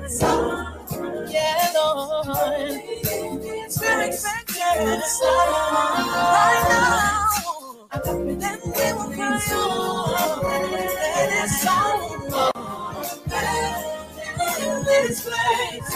Yeah, Lord. Right now. Then we will cry on, let it sound on, in this place.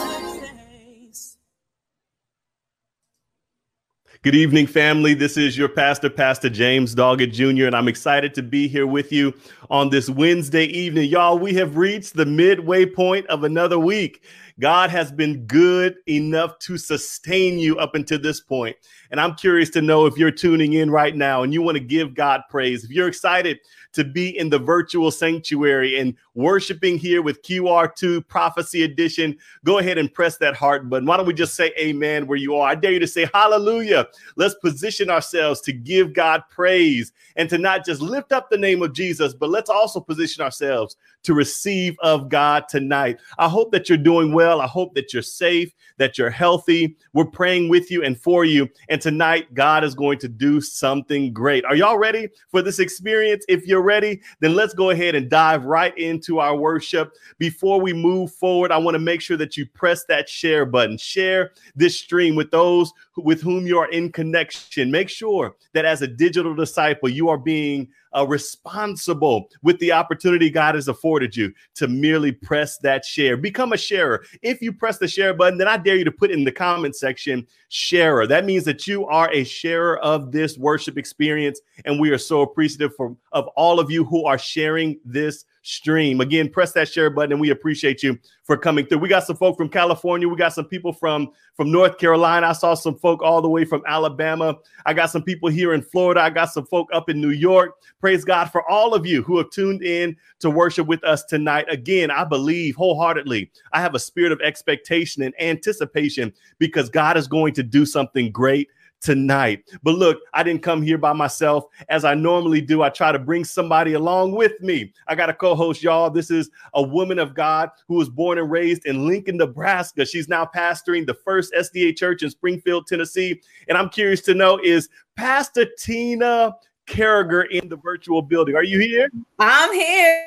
Good evening, family. This is your pastor, Pastor James Doggett Jr., and I'm excited to be here with you on this Wednesday evening. Y'all, we have reached the midway point of another week. God has been good enough to sustain you up until this point. And I'm curious to know if you're tuning in right now and you want to give God praise. If you're excited to be in the virtual sanctuary and worshiping here with QR2 Prophecy Edition, go ahead and press that heart button. Why don't we just say amen where you are? I dare you to say hallelujah. Let's position ourselves to give God praise and to not just lift up the name of Jesus, but let's also position ourselves to receive of God tonight. I hope that you're doing well. I hope that you're safe, that you're healthy. We're praying with you and for you. And tonight, God is going to do something great. Are y'all ready for this experience? If you're ready, then let's go ahead and dive right into our worship. Before we move forward, I want to make sure that you press that share button. Share this stream with those with whom you are in connection. Make sure that as a digital disciple, you are being responsible with the opportunity God has afforded you to merely press that share. Become a sharer. If you press the share button, then I dare you to put in the comment section, sharer. That means that you are a sharer of this worship experience. And we are so appreciative of all of you who are sharing this stream. Again, press that share button and we appreciate you for coming through. We got some folk from California. We got some people from North Carolina. I saw some folk all the way from Alabama. I got some people here in Florida. I got some folk up in New York. Praise God for all of you who have tuned in to worship with us tonight. Again, I believe wholeheartedly. I have a spirit of expectation and anticipation because God is going to do something great tonight. But look, I didn't come here by myself as I normally do. I try to bring somebody along with me. I got a co-host, y'all. This is a woman of God who was born and raised in Lincoln, Nebraska. She's now pastoring the First SDA Church in Springfield, Tennessee. And I'm curious to know, is Pastor Tina Carriger in the virtual building? Are you here? I'm here.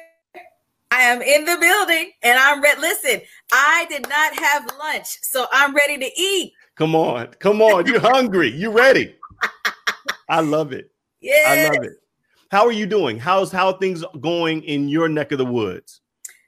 I am in the building and I'm ready. Listen, I did not have lunch, so I'm ready to eat. Come on. Come on. You're hungry. You ready? I love it. Yes. I love it. How are you doing? How are things going in your neck of the woods?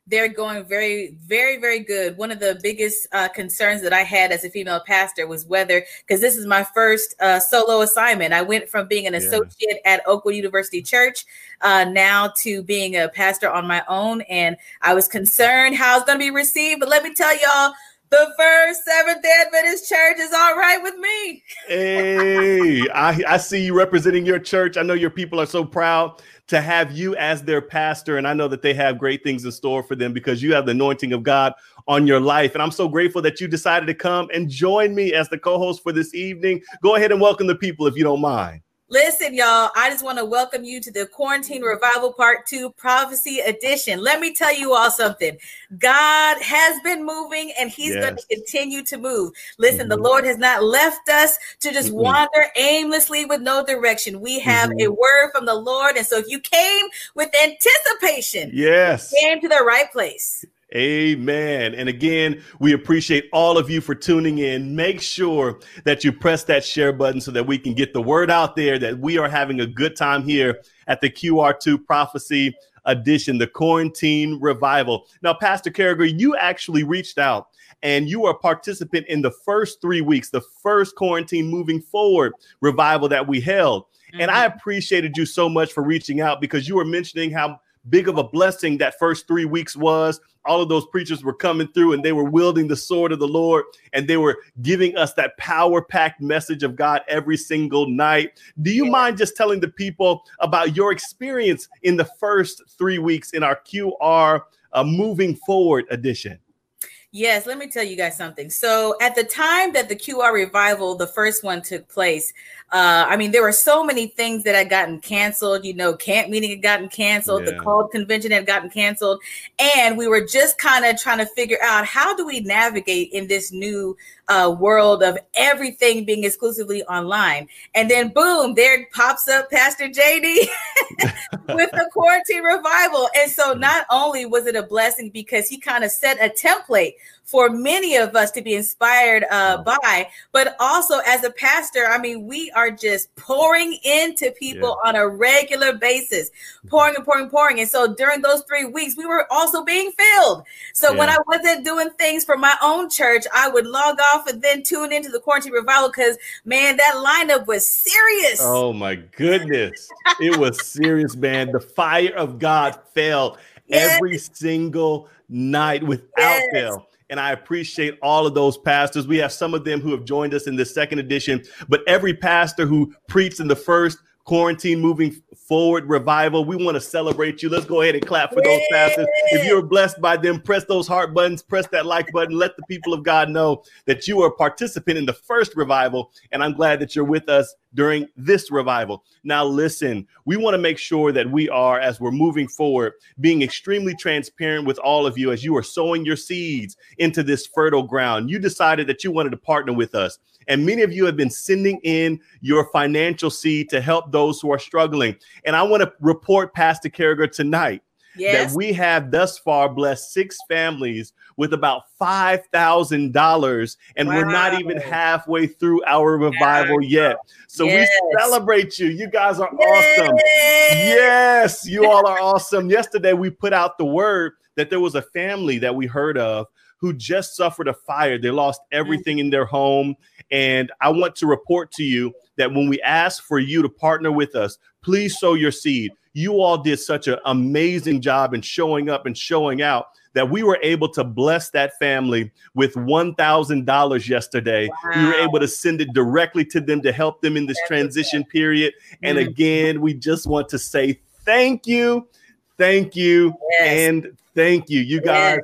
They're going very, very, very good. One of the biggest concerns that I had as a female pastor was whether, because this is my first solo assignment. I went from being an associate at Oakwood University Church now to being a pastor on my own. And I was concerned how it's going to be received. But let me tell y'all, the First Seventh-day Adventist Church is all right with me. Hey, I see you representing your church. I know your people are so proud to have you as their pastor. And I know that they have great things in store for them because you have the anointing of God on your life. And I'm so grateful that you decided to come and join me as the co-host for this evening. Go ahead and welcome the people if you don't mind. Listen, y'all, I just want to welcome you to the Quarantine Revival Part 2 Prophecy Edition. Let me tell you all something. God has been moving and he's going to continue to move. Listen, the Lord has not left us to just wander aimlessly with no direction. We have a word from the Lord. And so if you came with anticipation, you came to the right place. Amen. And again, we appreciate all of you for tuning in. Make sure that you press that share button so that we can get the word out there that we are having a good time here at the QR2 Prophecy Edition, the Quarantine Revival. Now, Pastor Carriger, you actually reached out and you are a participant in the first 3 weeks, the first Quarantine Moving Forward revival that we held. And I appreciated you so much for reaching out because you were mentioning how big of a blessing that first 3 weeks was. All of those preachers were coming through and they were wielding the sword of the Lord and they were giving us that power-packed message of God every single night. Do you mind just telling the people about your experience in the first 3 weeks in our QR Moving Forward edition? Yes, let me tell you guys something. So at the time that the QR revival, the first one took place, I mean, there were so many things that had gotten canceled. You know, camp meeting had gotten canceled. The called convention had gotten canceled. And we were just kind of trying to figure out, how do we navigate in this new world of everything being exclusively online? And then boom, there pops up Pastor JD with the Quarantine Revival. And so not only was it a blessing because he kind of set a template for many of us to be inspired by. But also as a pastor, I mean, we are just pouring into people on a regular basis, pouring. And so during those 3 weeks, we were also being filled. So when I wasn't doing things for my own church, I would log off and then tune into the Quarantine Revival because, man, that lineup was serious. Oh, my goodness. It was serious, man. The fire of God fell every single night without fail. And I appreciate all of those pastors. We have some of them who have joined us in the second edition, but every pastor who preached in the first Quarantine Moving Forward Revival, we want to celebrate you. Let's go ahead and clap for those pastors. If you're blessed by them, press those heart buttons, press that like button. Let the people of God know that you are a participant in the first revival. And I'm glad that you're with us during this revival. Now, listen, we want to make sure that we are, as we're moving forward, being extremely transparent with all of you as you are sowing your seeds into this fertile ground. You decided that you wanted to partner with us. And many of you have been sending in your financial seed to help those who are struggling. And I want to report, Pastor Carriger, tonight that we have thus far blessed 6 families with about $5,000, and we're not even halfway through our revival yet. So we celebrate you. You guys are awesome. Yes, you all are awesome. Yesterday, we put out the word that there was a family that we heard of who just suffered a fire. They lost everything in their home. And I want to report to you that when we ask for you to partner with us, please sow your seed. You all did such an amazing job in showing up and showing out that we were able to bless that family with $1,000 yesterday. We were able to send it directly to them to help them in this transition period. And again, we just want to say thank you, and thank you. You guys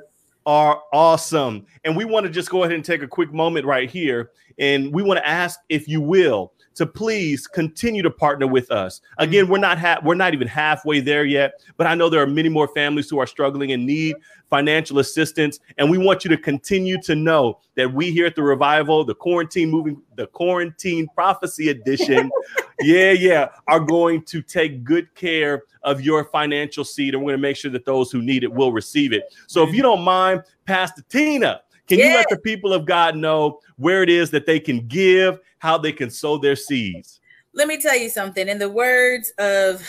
are awesome. And we want to just go ahead and take a quick moment right here. And we want to ask if you will to please continue to partner with us. Again, we're not even halfway there yet, but I know there are many more families who are struggling and need financial assistance, and we want you to continue to know that we here at the Revival, the Quarantine Prophecy Edition, are going to take good care of your financial seed, and we're going to make sure that those who need it will receive it. So if you don't mind, Pastor Tina, can you let the people of God know where it is that they can give, how they can sow their seeds? Let me tell you something. In the words of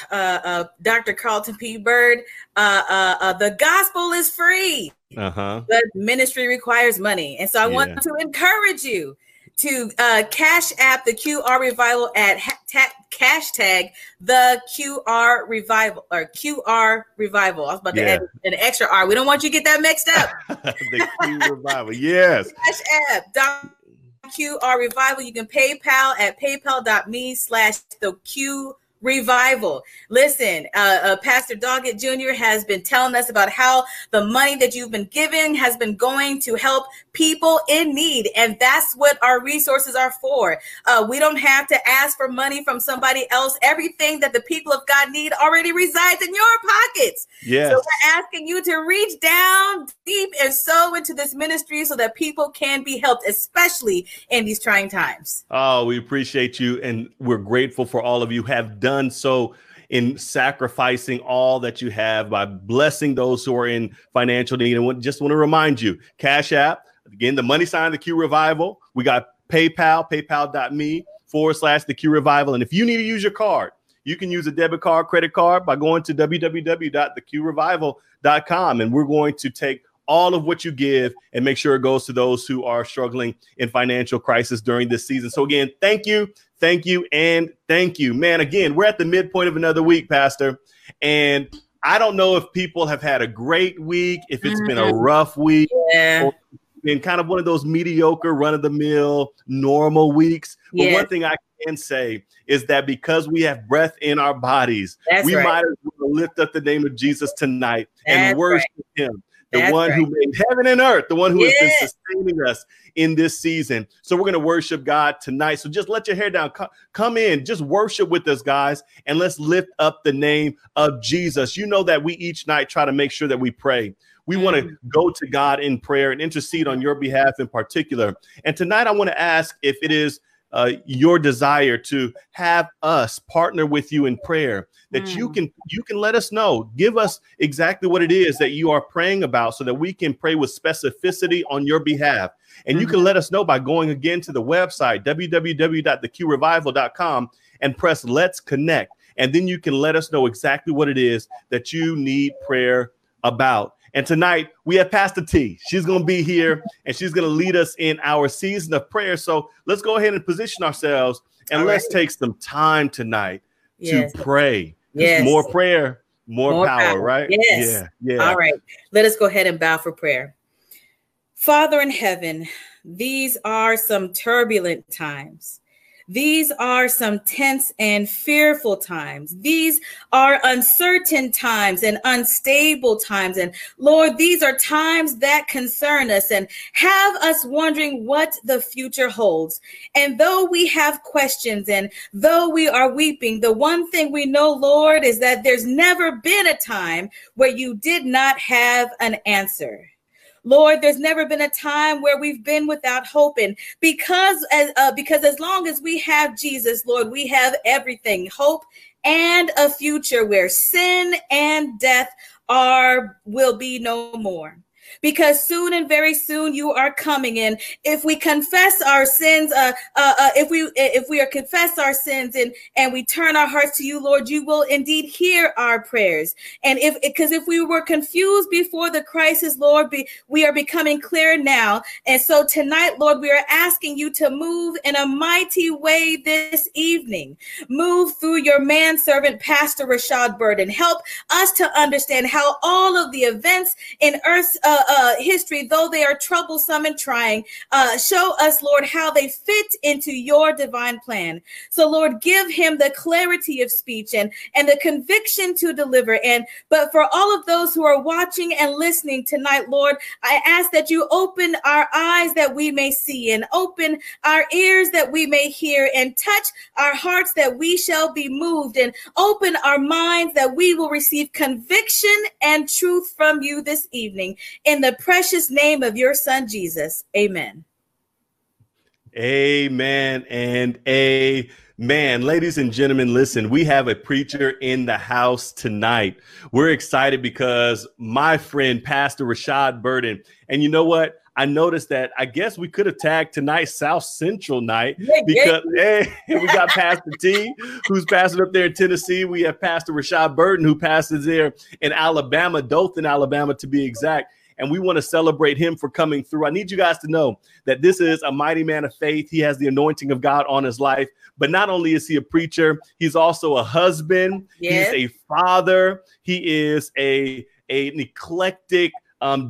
Dr. Carlton P. Bird, the gospel is free, but ministry requires money. And so I want to encourage you to cash app the QR Revival at hashtag the QR Revival or QR Revival. I was about to add an extra R. We don't want you to get that mixed up. The Q Revival, yes. Cash app QR Revival. You can PayPal at paypal.me/theQ Revival. Listen, Pastor Doggett Jr. has been telling us about how the money that you've been giving has been going to help people in need. And that's what our resources are for. We don't have to ask for money from somebody else. Everything that the people of God need already resides in your pockets. So we're asking you to reach down deep and sow into this ministry so that people can be helped, especially in these trying times. Oh, we appreciate you. And we're grateful for all of you have done so in sacrificing all that you have by blessing those who are in financial need. And just want to remind you, Cash App, again, the money sign, the Q Revival. We got PayPal, paypal.me/theQ Revival. And if you need to use your card, you can use a debit card, credit card by going to www.theqrevival.com. And we're going to take all of what you give and make sure it goes to those who are struggling in financial crisis during this season. So again, thank you. Thank you. And thank you, man. Again, we're at the midpoint of another week, Pastor. And I don't know if people have had a great week, if it's been a rough week, or been kind of one of those mediocre, run of the mill, normal weeks. But one thing I can say is that because we have breath in our bodies, we might as well lift up the name of Jesus tonight and worship him. The one who made heaven and earth, the one who has been sustaining us in this season. So we're going to worship God tonight. So just let your hair down. Come in. Just worship with us, guys. And let's lift up the name of Jesus. You know that we each night try to make sure that we pray. We want to go to God in prayer and intercede on your behalf in particular. And tonight I want to ask if it is your desire to have us partner with you in prayer, that you can let us know, give us exactly what it is that you are praying about so that we can pray with specificity on your behalf. And you can let us know by going again to the website, www.theqrevival.com, and press Let's Connect. And then you can let us know exactly what it is that you need prayer about. And tonight we have Pastor T. She's going to be here and she's going to lead us in our season of prayer. So let's go ahead and position ourselves and let's take some time tonight to pray. More prayer, more power, right? All right. Let us go ahead and bow for prayer. Father in heaven, these are some turbulent times. These are some tense and fearful times. These are uncertain times and unstable times. And Lord, these are times that concern us and have us wondering what the future holds. And though we have questions and though we are weeping, the one thing we know, Lord, is that there's never been a time where you did not have an answer. Lord, there's never been a time where we've been without hope. And because as long as we have Jesus, Lord, we have everything, hope and a future where sin and death will be no more. Because soon and very soon you are coming in. If we confess our sins, and we turn our hearts to you, Lord, you will indeed hear our prayers. And because if we were confused before the crisis, Lord, we are becoming clear now. And so tonight, Lord, we are asking you to move in a mighty way this evening. Move through your manservant, Pastor Rashad Burden. Help us to understand how all of the events in earth's history, though they are troublesome and trying, show us, Lord, how they fit into your divine plan. So, Lord, give him the clarity of speech and the conviction to deliver. But for all of those who are watching and listening tonight, Lord, I ask that you open our eyes that we may see, and open our ears that we may hear, and touch our hearts that we shall be moved, and open our minds that we will receive conviction and truth from you this evening. In the precious name of your son, Jesus. Amen. Amen and amen. Ladies and gentlemen, listen, we have a preacher in the house tonight. We're excited because my friend, Pastor Rashad Burden, and you know what? I noticed that I guess we could have tagged tonight South Central night because we got Pastor T, who's pastored up there in Tennessee. We have Pastor Rashad Burden, who pastors there in Alabama, Dothan, Alabama, to be exact. And we want to celebrate him for coming through. I need you guys to know that this is a mighty man of faith. He has the anointing of God on his life. But not only is he a preacher, he's also a husband. Yes. He's a father. He is an eclectic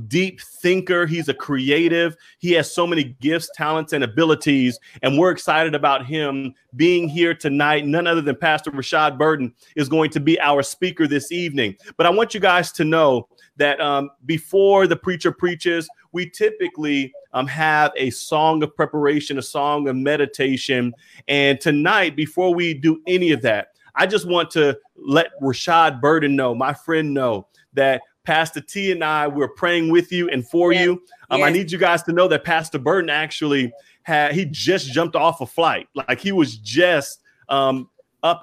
deep thinker. He's a creative. He has so many gifts, talents, and abilities. And we're excited about him being here tonight. None other than Pastor Rashad Burden is going to be our speaker this evening. But I want you guys to know that before the preacher preaches, we typically have a song of preparation, a song of meditation. And tonight, before we do any of that, I just want to let Rashad Burden know, my friend, know that Pastor T and I, we're praying with you and for you. I need you guys to know that Pastor Burden actually he just jumped off a flight. Like he was just up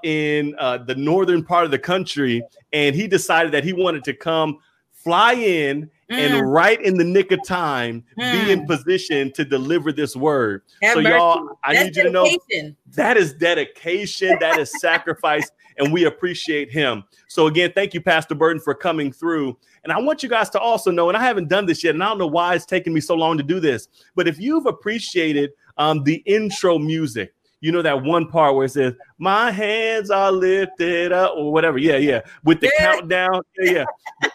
in the northern part of the country, and he decided that he wanted to come fly in and right in the nick of time, be in position to deliver this word. Have mercy. Y'all, I need you to know that is dedication, that is sacrifice, and we appreciate him. So again, thank you, Pastor Burden, for coming through. And I want you guys to also know, and I haven't done this yet, and I don't know why it's taking me so long to do this, but if you've appreciated the intro music, you know, that one part where it says, my hands are lifted up or whatever. With the countdown. The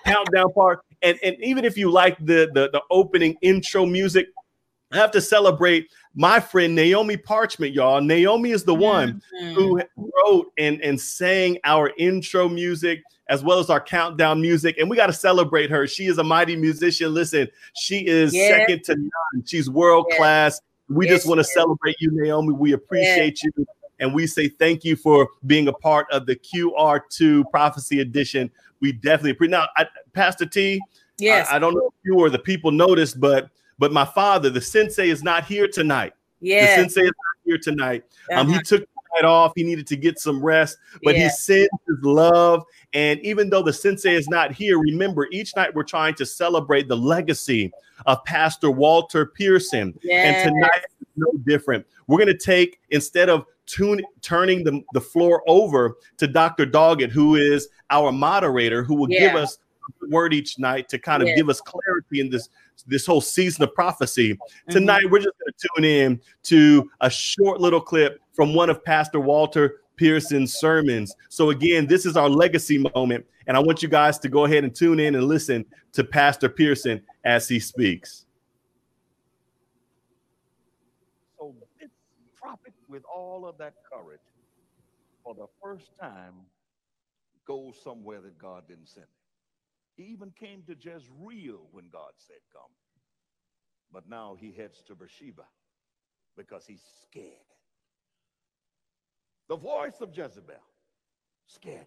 countdown part. And even if you like the opening intro music, I have to celebrate my friend, Naomi Parchment, y'all. Naomi is the one who wrote and sang our intro music as well as our countdown music. And we got to celebrate her. She is a mighty musician. Listen, she is second to none. She's world class. We just want to celebrate you, Naomi. We appreciate you. And we say thank you for being a part of the QR2 Prophecy Edition. We definitely appreciate it. Now, Pastor T, I don't know if you or the people noticed, but my father, the sensei, is not here tonight. The sensei is not here tonight. He took tonight off. He needed to get some rest, but he sends his love. And even though the sensei is not here, remember, each night we're trying to celebrate the legacy of Pastor Walter Pearson. And tonight is no different. We're going to take, instead of turning the floor over to Dr. Doggett, who is our moderator, who will give us a word each night to kind of give us clarity in this whole season of prophecy. Tonight, we're just going to tune in to a short little clip from one of Pastor Walter Pearson's sermons. So again, this is our legacy moment, and I want you guys to go ahead and tune in and listen to Pastor Pearson as he speaks. So this prophet, with all of that courage, for the first time, goes somewhere that God didn't send him. He even came to Jezreel when God said come. But now he heads to Beersheba because he's scared. The voice of Jezebel scared him.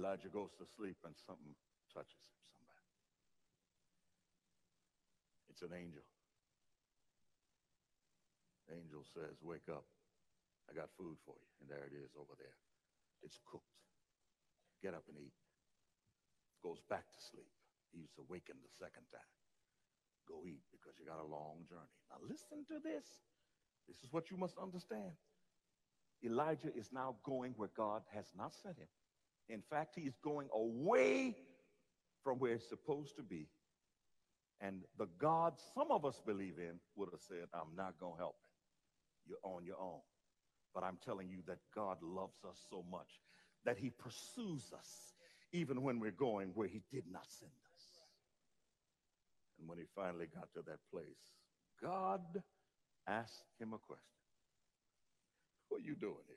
Elijah goes to sleep and something touches him somewhere. It's an angel. The angel says, wake up. I got food for you. And there it is over there. It's cooked. Get up and eat. Goes back to sleep. He's awakened the second time. Go eat because you got a long journey. Now listen to this. This is what you must understand. Elijah is now going where God has not sent him. In fact, he is going away from where he's supposed to be. And the God some of us believe in would have said, I'm not going to help you. You're on your own. But I'm telling you that God loves us so much that he pursues us, even when we're going where he did not send us. And when he finally got to that place, God asked him a question. What are you doing here?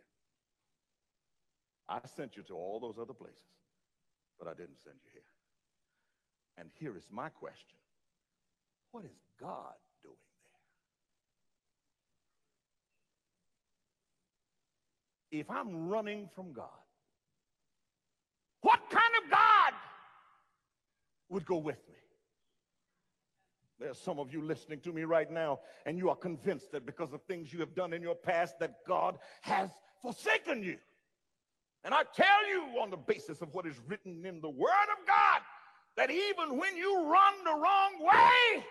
I sent you to all those other places, but I didn't send you here. And here is my question. What is God doing there? If I'm running from God, what kind of God would go with me? There's some of you listening to me right now, and you are convinced that because of things you have done in your past that God has forsaken you. And I tell you on the basis of what is written in the Word of God, that even when you run the wrong way,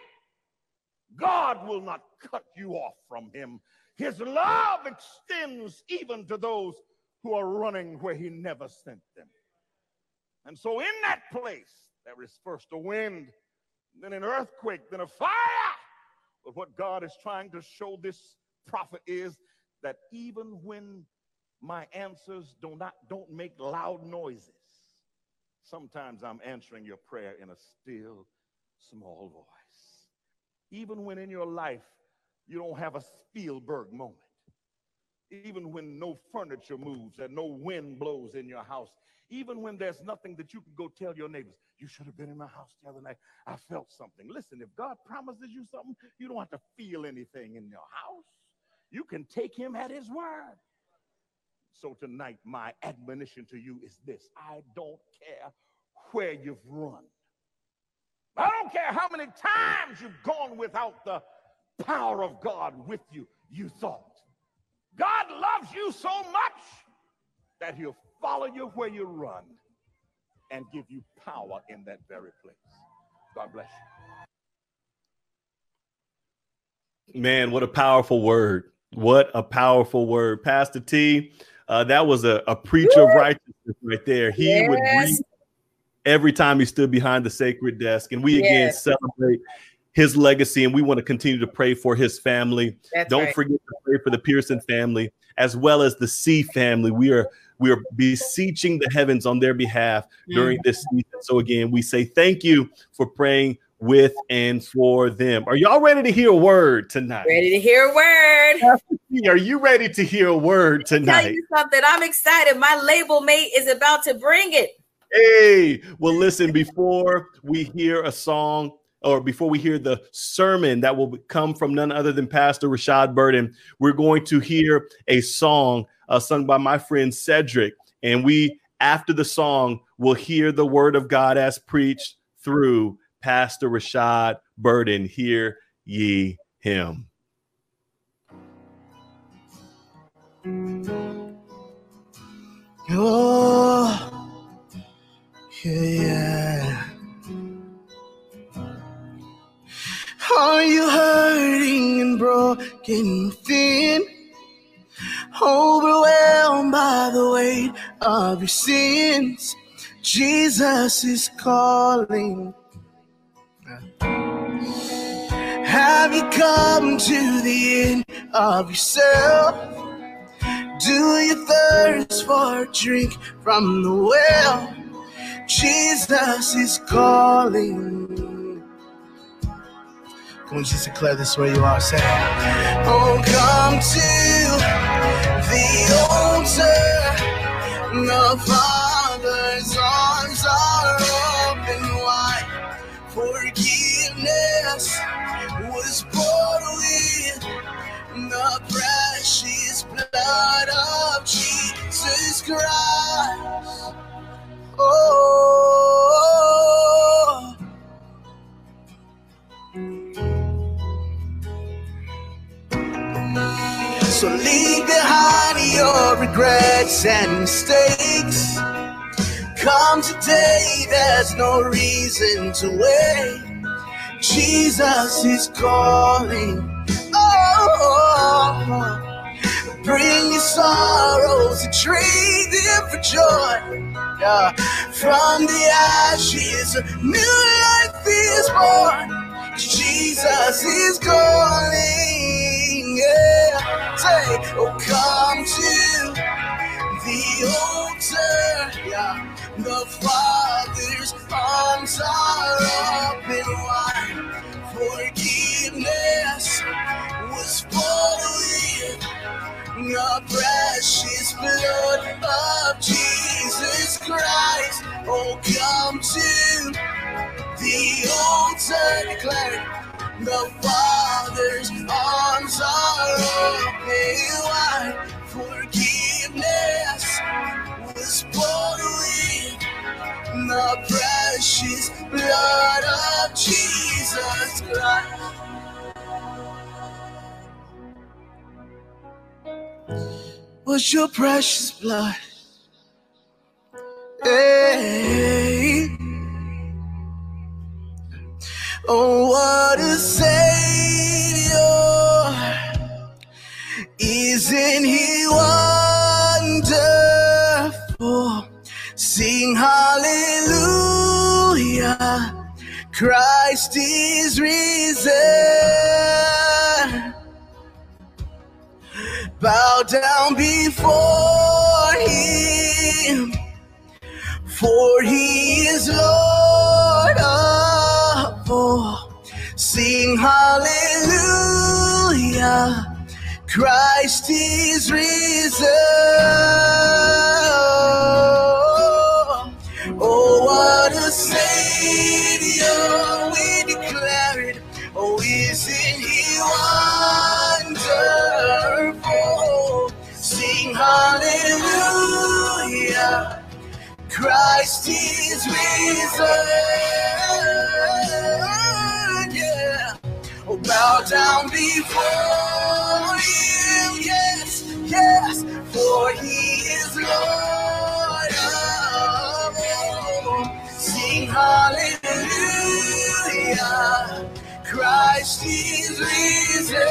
God will not cut you off from him. His love extends even to those who are running where he never sent them. And so in that place, there is first a wind, then an earthquake, then a fire. But what God is trying to show this prophet is that even when my answers don't make loud noises, sometimes I'm answering your prayer in a still, small voice. Even when in your life, you don't have a Spielberg moment. Even when no furniture moves and no wind blows in your house. Even when there's nothing that you can go tell your neighbors, you should have been in my house the other night. I felt something. Listen, if God promises you something, you don't have to feel anything in your house. You can take him at his word. So tonight, my admonition to you is this. I don't care where you've run. I don't care how many times you've gone without the power of God with you, you thought. God loves you so much that he'll follow you where you run and give you power in that very place. God bless you. Man, what a powerful word. What a powerful word. Pastor T, that was a preacher of righteousness right there. He would read every time he stood behind the sacred desk. And we again celebrate his legacy, and we want to continue to pray for his family. Don't forget to pray for the Pearson family, as well as the C family. We are beseeching the heavens on their behalf during this season. So again, we say thank you for praying with and for them. Are y'all ready to hear a word tonight? Ready to hear a word. Are you ready to hear a word tonight? Tell you something, I'm excited. My label mate is about to bring it. Hey, well, listen, before we hear a song, or before we hear the sermon that will come from none other than Pastor Rashad Burden, we're going to hear a song sung by my friend Cedric. And we, after the song, will hear the word of God as preached through Pastor Rashad Burden. Hear ye him. Oh, yeah. Are you hurting and broken, thin? Overwhelmed by the weight of your sins? Jesus is calling. Have you come to the end of yourself? Do you thirst for a drink from the well? Jesus is calling. Come on, just declare this where you are. Say, oh, come to the altar. The Father's arms are open wide. Forgiveness was born with the precious blood of Jesus Christ. Oh, so leave behind your regrets and mistakes. Come today, there's no reason to wait. Jesus is calling. Oh, bring your sorrows and trade them for joy. From the ashes, a new life is born. Jesus is calling. Yeah, say, oh, come to the altar. Yeah. The Father's arms are open wide. Forgiveness was poured in the precious blood of Jesus Christ. Oh, come to the altar, declare. The Father's arms are open wide. Forgiveness was poured in the precious blood of Jesus Christ. Was your precious blood, hey. Oh, what a Savior. Isn't he wonderful? Sing hallelujah, Christ is risen. Bow down before him, for he is Lord of all. Sing hallelujah, Christ is risen. Oh, what a Savior we declared. Oh, isn't he wonderful? Sing hallelujah, Christ is risen. Yeah. Oh, bow down before him. Yes, yes, for he is Lord. Hallelujah, Christ is risen.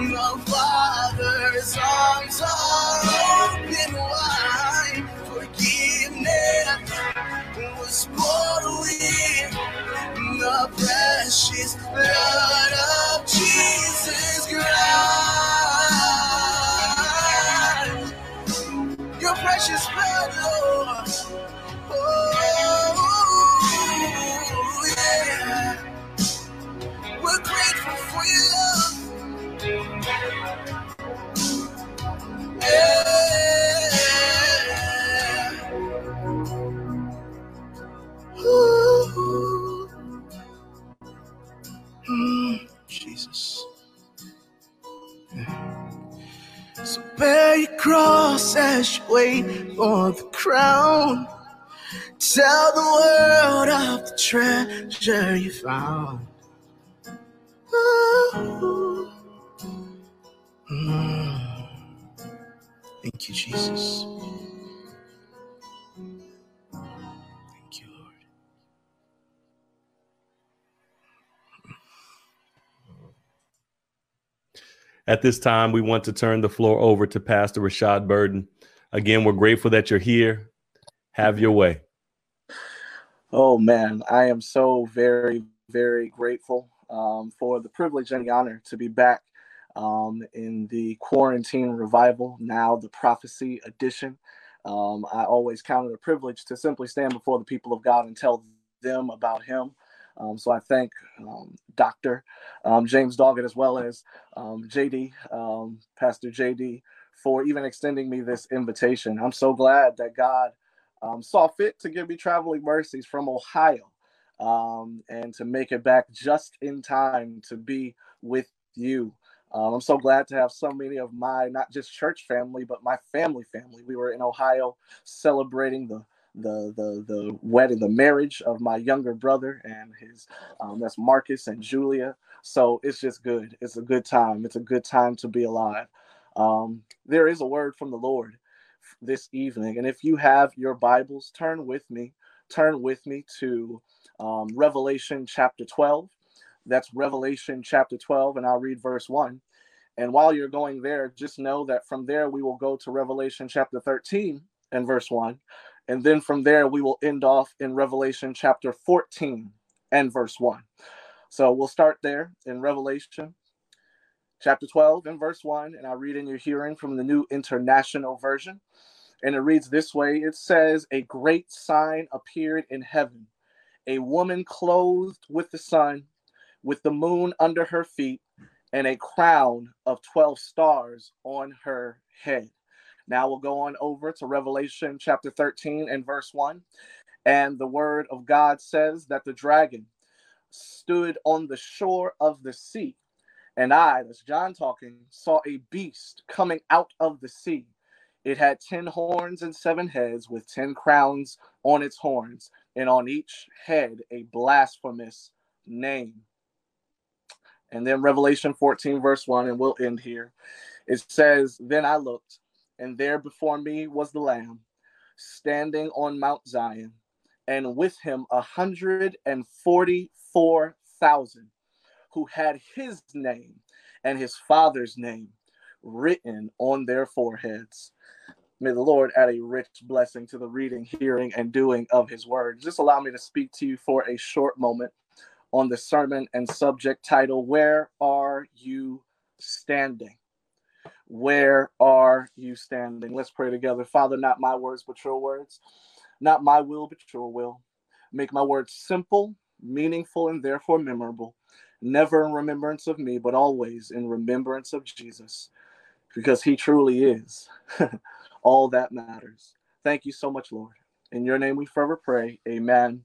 The Father's arms are open wide. Forgiveness was poured with the precious blood of Jesus Christ. Your precious blood, Lord. Oh, yeah. We're grateful for your love. your sash, wait for the crown. Tell the world of the treasure you found. Ooh. Thank you, Jesus. Thank you, Lord. At this time, we want to turn the floor over to Pastor Rashad Burden. Again, we're grateful that you're here. Have your way. Oh, man, I am so very, very grateful for the privilege and the honor to be back in the Quarantine Revival, now the Prophecy Edition. I always count it a privilege to simply stand before the people of God and tell them about Him. So I thank Dr. James Doggett, as well as Pastor JD, for even extending me this invitation. I'm so glad that God saw fit to give me traveling mercies from Ohio and to make it back just in time to be with you. I'm so glad to have so many of my, not just church family, but my family. We were in Ohio celebrating the wedding, the marriage of my younger brother and his, that's Marcus and Julia. So it's just good. It's a good time. It's a good time to be alive. There is a word from the Lord this evening. And if you have your Bibles, turn with me to Revelation chapter 12. That's Revelation chapter 12, and I'll read verse 1. And while you're going there, just know that from there we will go to Revelation chapter 13 and verse 1. And then from there we will end off in Revelation chapter 14 and verse 1. So we'll start there in Revelation chapter 12 and verse 1, and I read in your hearing from the New International Version. And it reads this way. It says, "A great sign appeared in heaven, a woman clothed with the sun, with the moon under her feet, and a crown of 12 stars on her head." Now we'll go on over to Revelation chapter 13 and verse 1. And the word of God says that the dragon stood on the shore of the sea. And I, that's John talking, saw a beast coming out of the sea. It had 10 horns and 7 heads, with 10 crowns on its horns, and on each head a blasphemous name. And then Revelation 14, verse 1, and we'll end here. It says, "Then I looked, and there before me was the Lamb, standing on Mount Zion, and with him 144,000, who had his name and his Father's name written on their foreheads." May the Lord add a rich blessing to the reading, hearing, and doing of his word. Just allow me to speak to you for a short moment on the sermon and subject title, "Where Are You Standing?" Where are you standing? Let's pray together. Father, not my words, but your words. Not my will, but your will. Make my words simple, meaningful, and therefore memorable. Never in remembrance of me, but always in remembrance of Jesus, because he truly is all that matters. Thank you so much, Lord. In your name we forever pray. Amen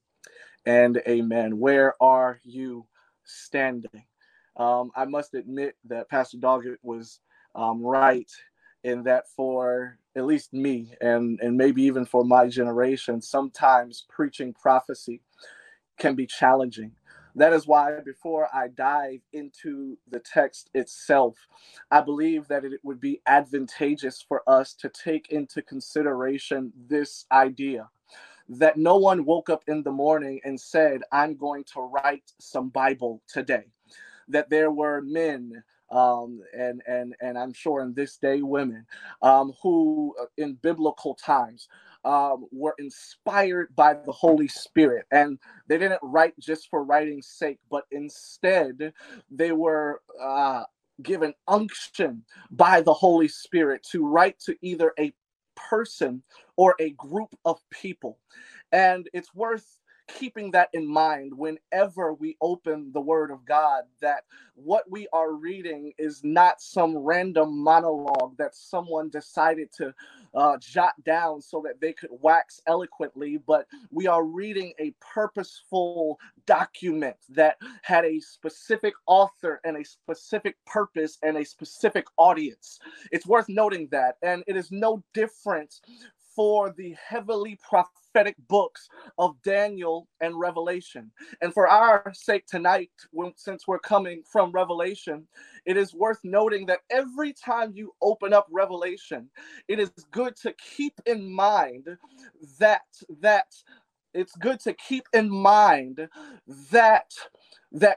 and amen. Where are you standing? I must admit that Pastor Doggett was right in that for at least me and maybe even for my generation, sometimes preaching prophecy can be challenging. That is why before I dive into the text itself, I believe that it would be advantageous for us to take into consideration this idea that no one woke up in the morning and said, "I'm going to write some Bible today." That there were men, and I'm sure in this day women, who in biblical times were inspired by the Holy Spirit, and they didn't write just for writing's sake, but instead they were given unction by the Holy Spirit to write to either a person or a group of people. And it's worth keeping that in mind whenever we open the Word of God, that what we are reading is not some random monologue that someone decided to jot down so that they could wax eloquently, but we are reading a purposeful document that had a specific author and a specific purpose and a specific audience. It's worth noting that, and it is no different for the heavily prophetic books of Daniel and Revelation. And for our sake tonight, since we're coming from Revelation, it is worth noting that every time you open up Revelation, it is good to keep in mind that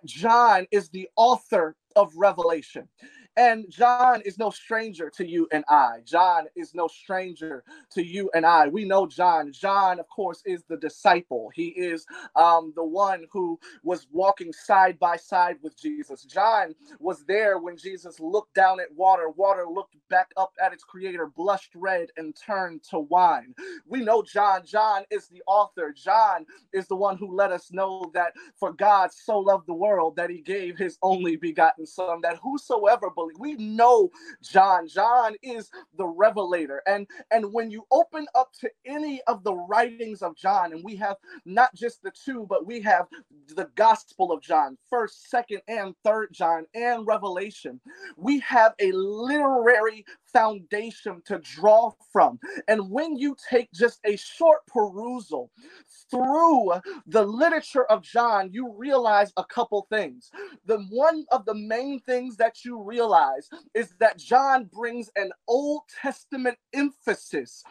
John is the author of Revelation. And John is no stranger to you and I. John is no stranger to you and I. We know John. John, of course, is the disciple. He is the one who was walking side by side with Jesus. John was there when Jesus looked down at water. Water looked back up at its creator, blushed red, and turned to wine. We know John. John is the author. John is the one who let us know that for God so loved the world that he gave his only begotten son, that whosoever believes. We know John. John is the revelator. And when you open up to any of the writings of John, and we have not just the two, but we have the Gospel of John, 1st, 2nd, and 3rd John, and Revelation, we have a literary foundation to draw from. And when you take just a short perusal through the literature of John, you realize a couple things. One of the main things that you realize is that John brings an Old Testament emphasis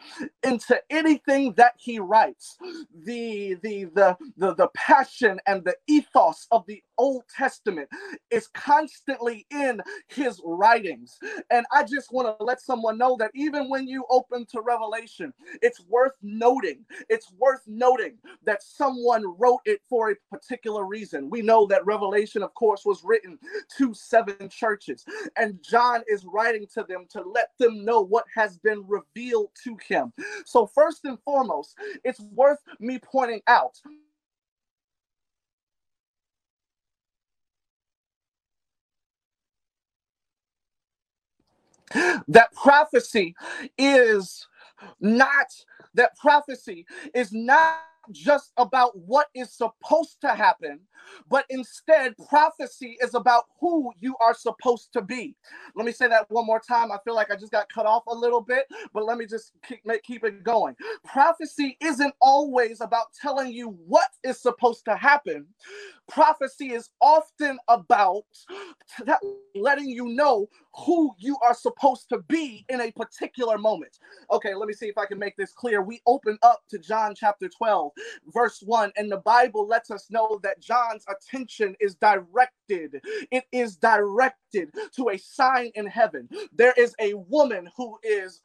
into anything that he writes. The passion and the ethos of the Old Testament is constantly in his writings. And I just want to let someone know that even when you open to Revelation, it's worth noting that someone wrote it for a particular reason. We know that Revelation, of course, was written to 7 churches, and John is writing to them to let them know what has been revealed to him. So first and foremost, it's worth me pointing out that prophecy is not just about what is supposed to happen, but instead prophecy is about who you are supposed to be. Let me say that one more time. I feel like I just got cut off a little bit, but let me just keep it going. Prophecy isn't always about telling you what is supposed to happen. Prophecy is often about letting you know who you are supposed to be in a particular moment. Okay, let me see if I can make this clear. We open up to John chapter 12, verse 1, and the Bible lets us know that John's attention is directed. It is directed to a sign in heaven. There is a woman who is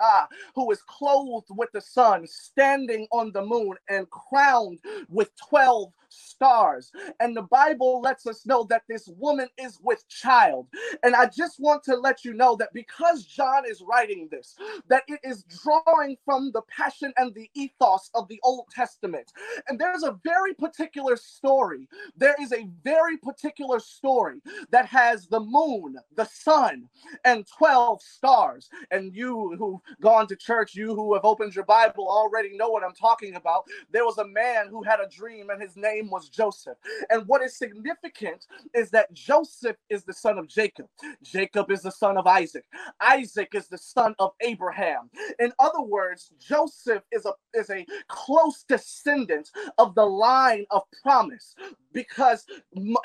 clothed with the sun, standing on the moon, and crowned with 12 stars. And the Bible lets us know that this woman is with child. And I just want to let you know that because John is writing this, that it is drawing from the passion and the ethos of the Old Testament. And there's a very particular story. There is a very particular story that has the moon, the sun, and 12 stars. And you who've gone to church, you who have opened your Bible already know what I'm talking about. There was a man who had a dream, and his name was Joseph. And what is significant is that Joseph is the son of Jacob. Jacob is the son of Isaac. Isaac is the son of Abraham. In other words, Joseph is a close descendant of the line of promise, because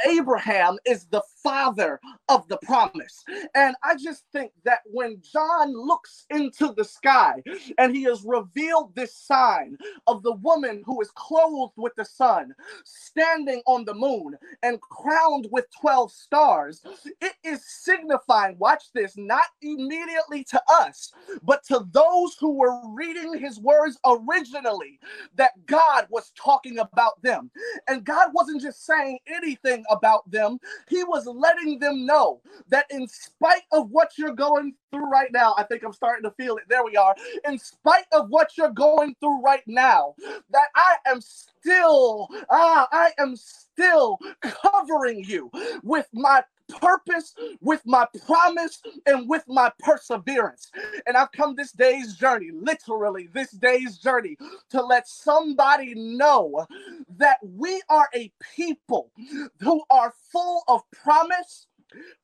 Abraham is the father of the promise. And I just think that when John looks into the sky and he has revealed this sign of the woman who is clothed with the sun, standing on the moon, and crowned with 12 stars, it is signifying, watch this, not immediately to us, but to those who were reading his words originally, that God was talking about them. And God wasn't just wasn't saying anything about them. He was letting them know that in spite of what you're going through right now, I think I'm starting to feel it. There we are. In spite of what you're going through right now, that I am still covering you with my purpose, with my promise, and with my perseverance. And I've come this day's journey, literally this day's journey, to let somebody know that we are a people who are full of promise,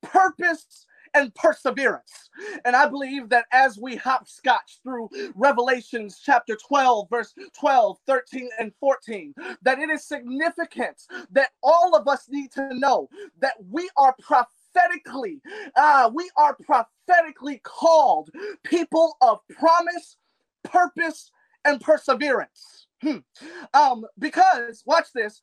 purpose, and perseverance. And I believe that as we hopscotch through Revelations chapter 12, verse 12, 13, and 14, that it is significant that all of us need to know that we are prophetically called people of promise, purpose, and perseverance. Because, watch this,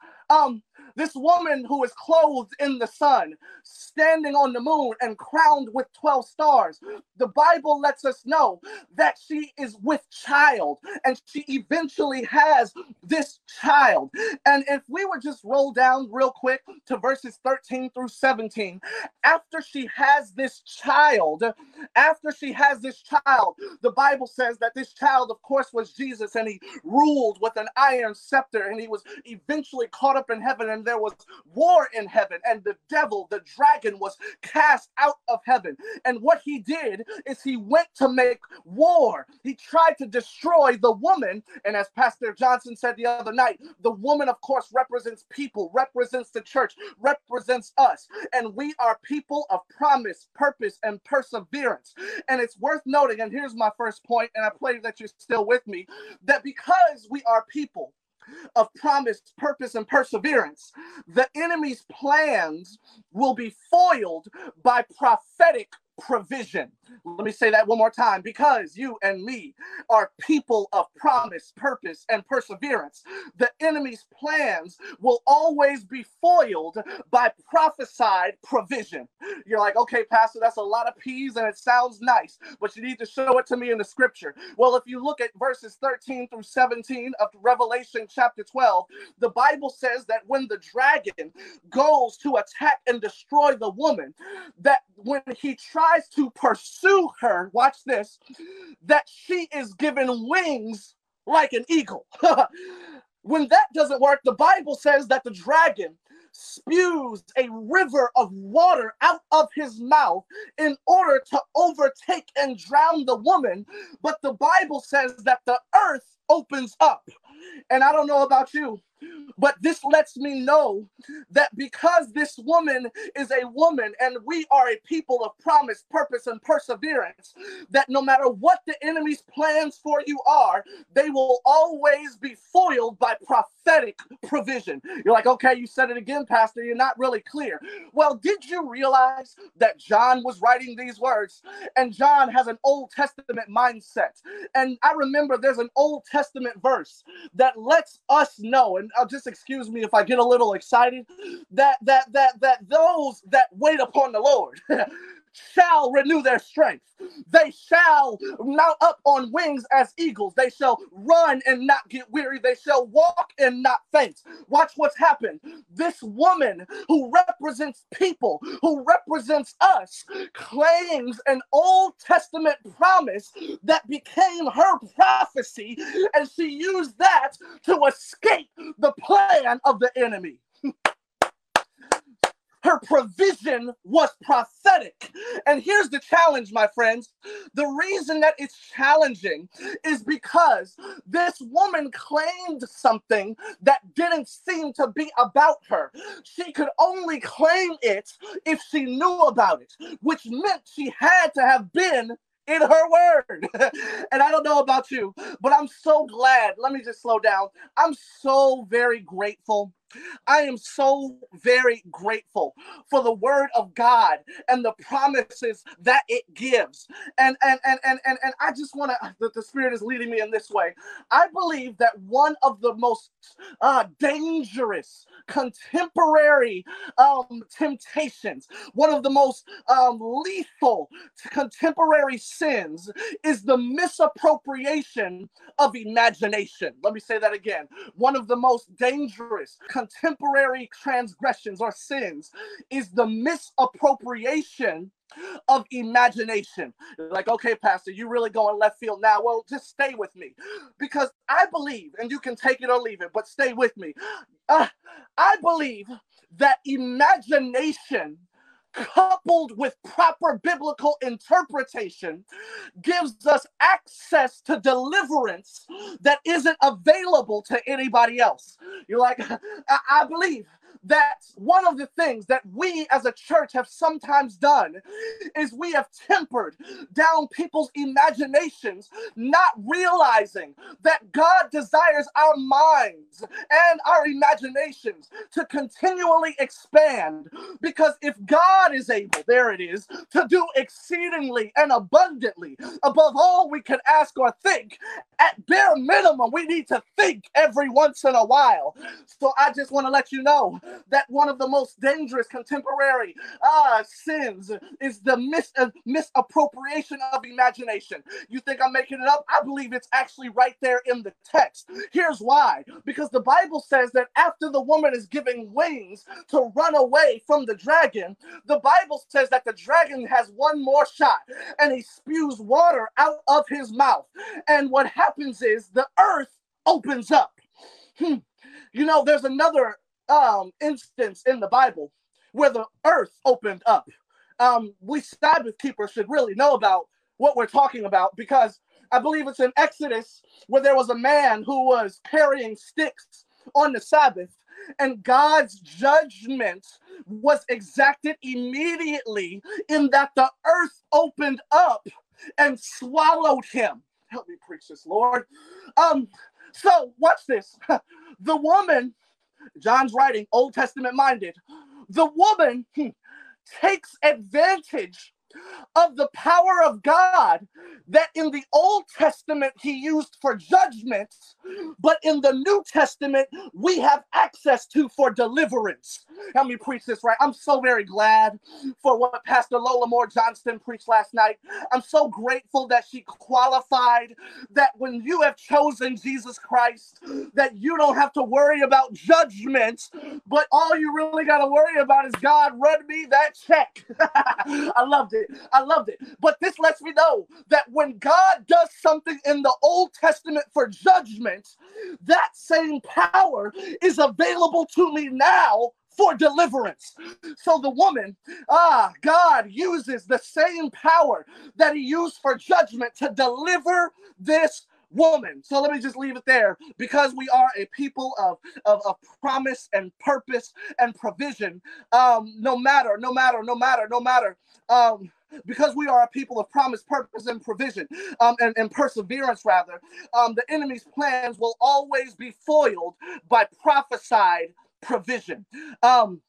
this woman who is clothed in the sun, standing on the moon and crowned with 12 stars, the Bible lets us know that she is with child, and she eventually has this child. And if we would just roll down real quick to verses 13 through 17, after she has this child, the Bible says that this child, of course, was Jesus, and he ruled with an iron scepter, and he was eventually caught up in heaven, and there was war in heaven, and the devil, the dragon, was cast out of heaven. And what he did is he went to make war. He tried to destroy the woman, and as Pastor Johnson said the other night, the woman, of course, represents people, represents the church, represents us, and we are people of promise, purpose, and perseverance. And it's worth noting, and here's my first point, and I pray that you're still with me, that because we are people of promise, purpose, and perseverance, the enemy's plans will be foiled by prophetic provision. Let me say that one more time. Because you and me are people of promise, purpose, and perseverance, the enemy's plans will always be foiled by prophesied provision. You're like, okay, Pastor, that's a lot of P's and it sounds nice, but you need to show it to me in the scripture. Well, if you look at verses 13 through 17 of Revelation chapter 12, the Bible says that when the dragon goes to attack and destroy the woman, that when he tries to pursue her, watch this, that she is given wings like an eagle. When that doesn't work, the Bible says that the dragon spews a river of water out of his mouth in order to overtake and drown the woman. But the Bible says that the earth opens up. And I don't know about you, but this lets me know that because this woman is a woman and we are a people of promise, purpose, and perseverance, that no matter what the enemy's plans for you are, they will always be foiled by prophetic provision. You're like, okay, you said it again, Pastor. You're not really clear. Well, did you realize that John was writing these words? And John has an Old Testament mindset. And I remember there's an Old Testament verse that lets us know, and I'll just excuse me if I get a little excited, that those that wait upon the Lord shall renew their strength. They shall mount up on wings as eagles. They shall run and not get weary. They shall walk and not faint. Watch what's happened. This woman who represents people, who represents us, claims an Old Testament promise that became her prophecy, and she used that to escape the plan of the enemy. Her provision was prophetic. And here's the challenge, my friends. The reason that it's challenging is because this woman claimed something that didn't seem to be about her. She could only claim it if she knew about it, which meant she had to have been in her word. And I don't know about you, but I'm so glad. Let me just slow down. I'm so very grateful. I am so very grateful for the word of God and the promises that it gives. And I just want to, the Spirit is leading me in this way. I believe that one of the most dangerous contemporary temptations, one of the most lethal contemporary sins is the misappropriation of imagination. Let me say that again. One of the most dangerous contemporary transgressions or sins is the misappropriation of imagination. Like, okay, Pastor, you really going left field now. Well, just stay with me, because I believe, and you can take it or leave it, but stay with me. I believe that imagination coupled with proper biblical interpretation gives us access to deliverance that isn't available to anybody else. You're like, I believe that's one of the things that we as a church have sometimes done is we have tempered down people's imaginations, not realizing that God desires our minds and our imaginations to continually expand. Because if God is able, there it is, to do exceedingly and abundantly above all we can ask or think, at bare minimum, we need to think every once in a while. So I just want to let you know that one of the most dangerous contemporary sins is the misappropriation of imagination. You think I'm making it up? I believe it's actually right there in the text. Here's why. Because the Bible says that after the woman is given wings to run away from the dragon, the Bible says that the dragon has one more shot and he spews water out of his mouth. And what happens is the earth opens up. You know, there's another instance in the Bible where the earth opened up. We Sabbath keepers should really know about what we're talking about, because I believe it's in Exodus where there was a man who was carrying sticks on the Sabbath, and God's judgment was exacted immediately in that the earth opened up and swallowed him. Help me preach this, Lord. So watch this. The woman, John's writing, Old Testament minded, the woman takes advantage of the power of God that in the Old Testament he used for judgment, but in the New Testament we have access to for deliverance. Help me preach this right. I'm so very glad for what Pastor Lola Moore Johnston preached last night. I'm so grateful that she qualified that when you have chosen Jesus Christ, that you don't have to worry about judgment, but all you really got to worry about is, God, run me that check. I loved it. I loved it. But this lets me know that when God does something in the Old Testament for judgment, that same power is available to me now for deliverance. So the woman, God uses the same power that he used for judgment to deliver this woman. So let me just leave it there, because we are a people of promise and purpose and provision. Because we are a people of promise, purpose, and provision, and perseverance, rather, the enemy's plans will always be foiled by prophesied provision.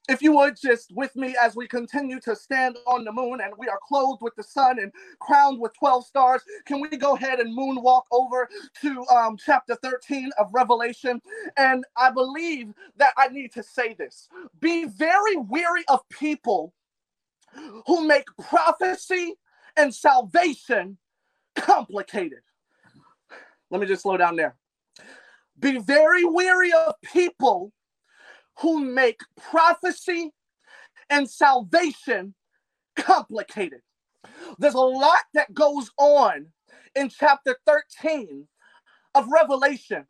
If you would, just with me as we continue to stand on the moon, and we are clothed with the sun and crowned with 12 stars, can we go ahead and moonwalk over to chapter 13 of Revelation? And I believe that I need to say this. Be very weary of people who make prophecy and salvation complicated. Let me just slow down there. Be very weary of people who make prophecy and salvation complicated. There's a lot that goes on in chapter 13 of Revelation.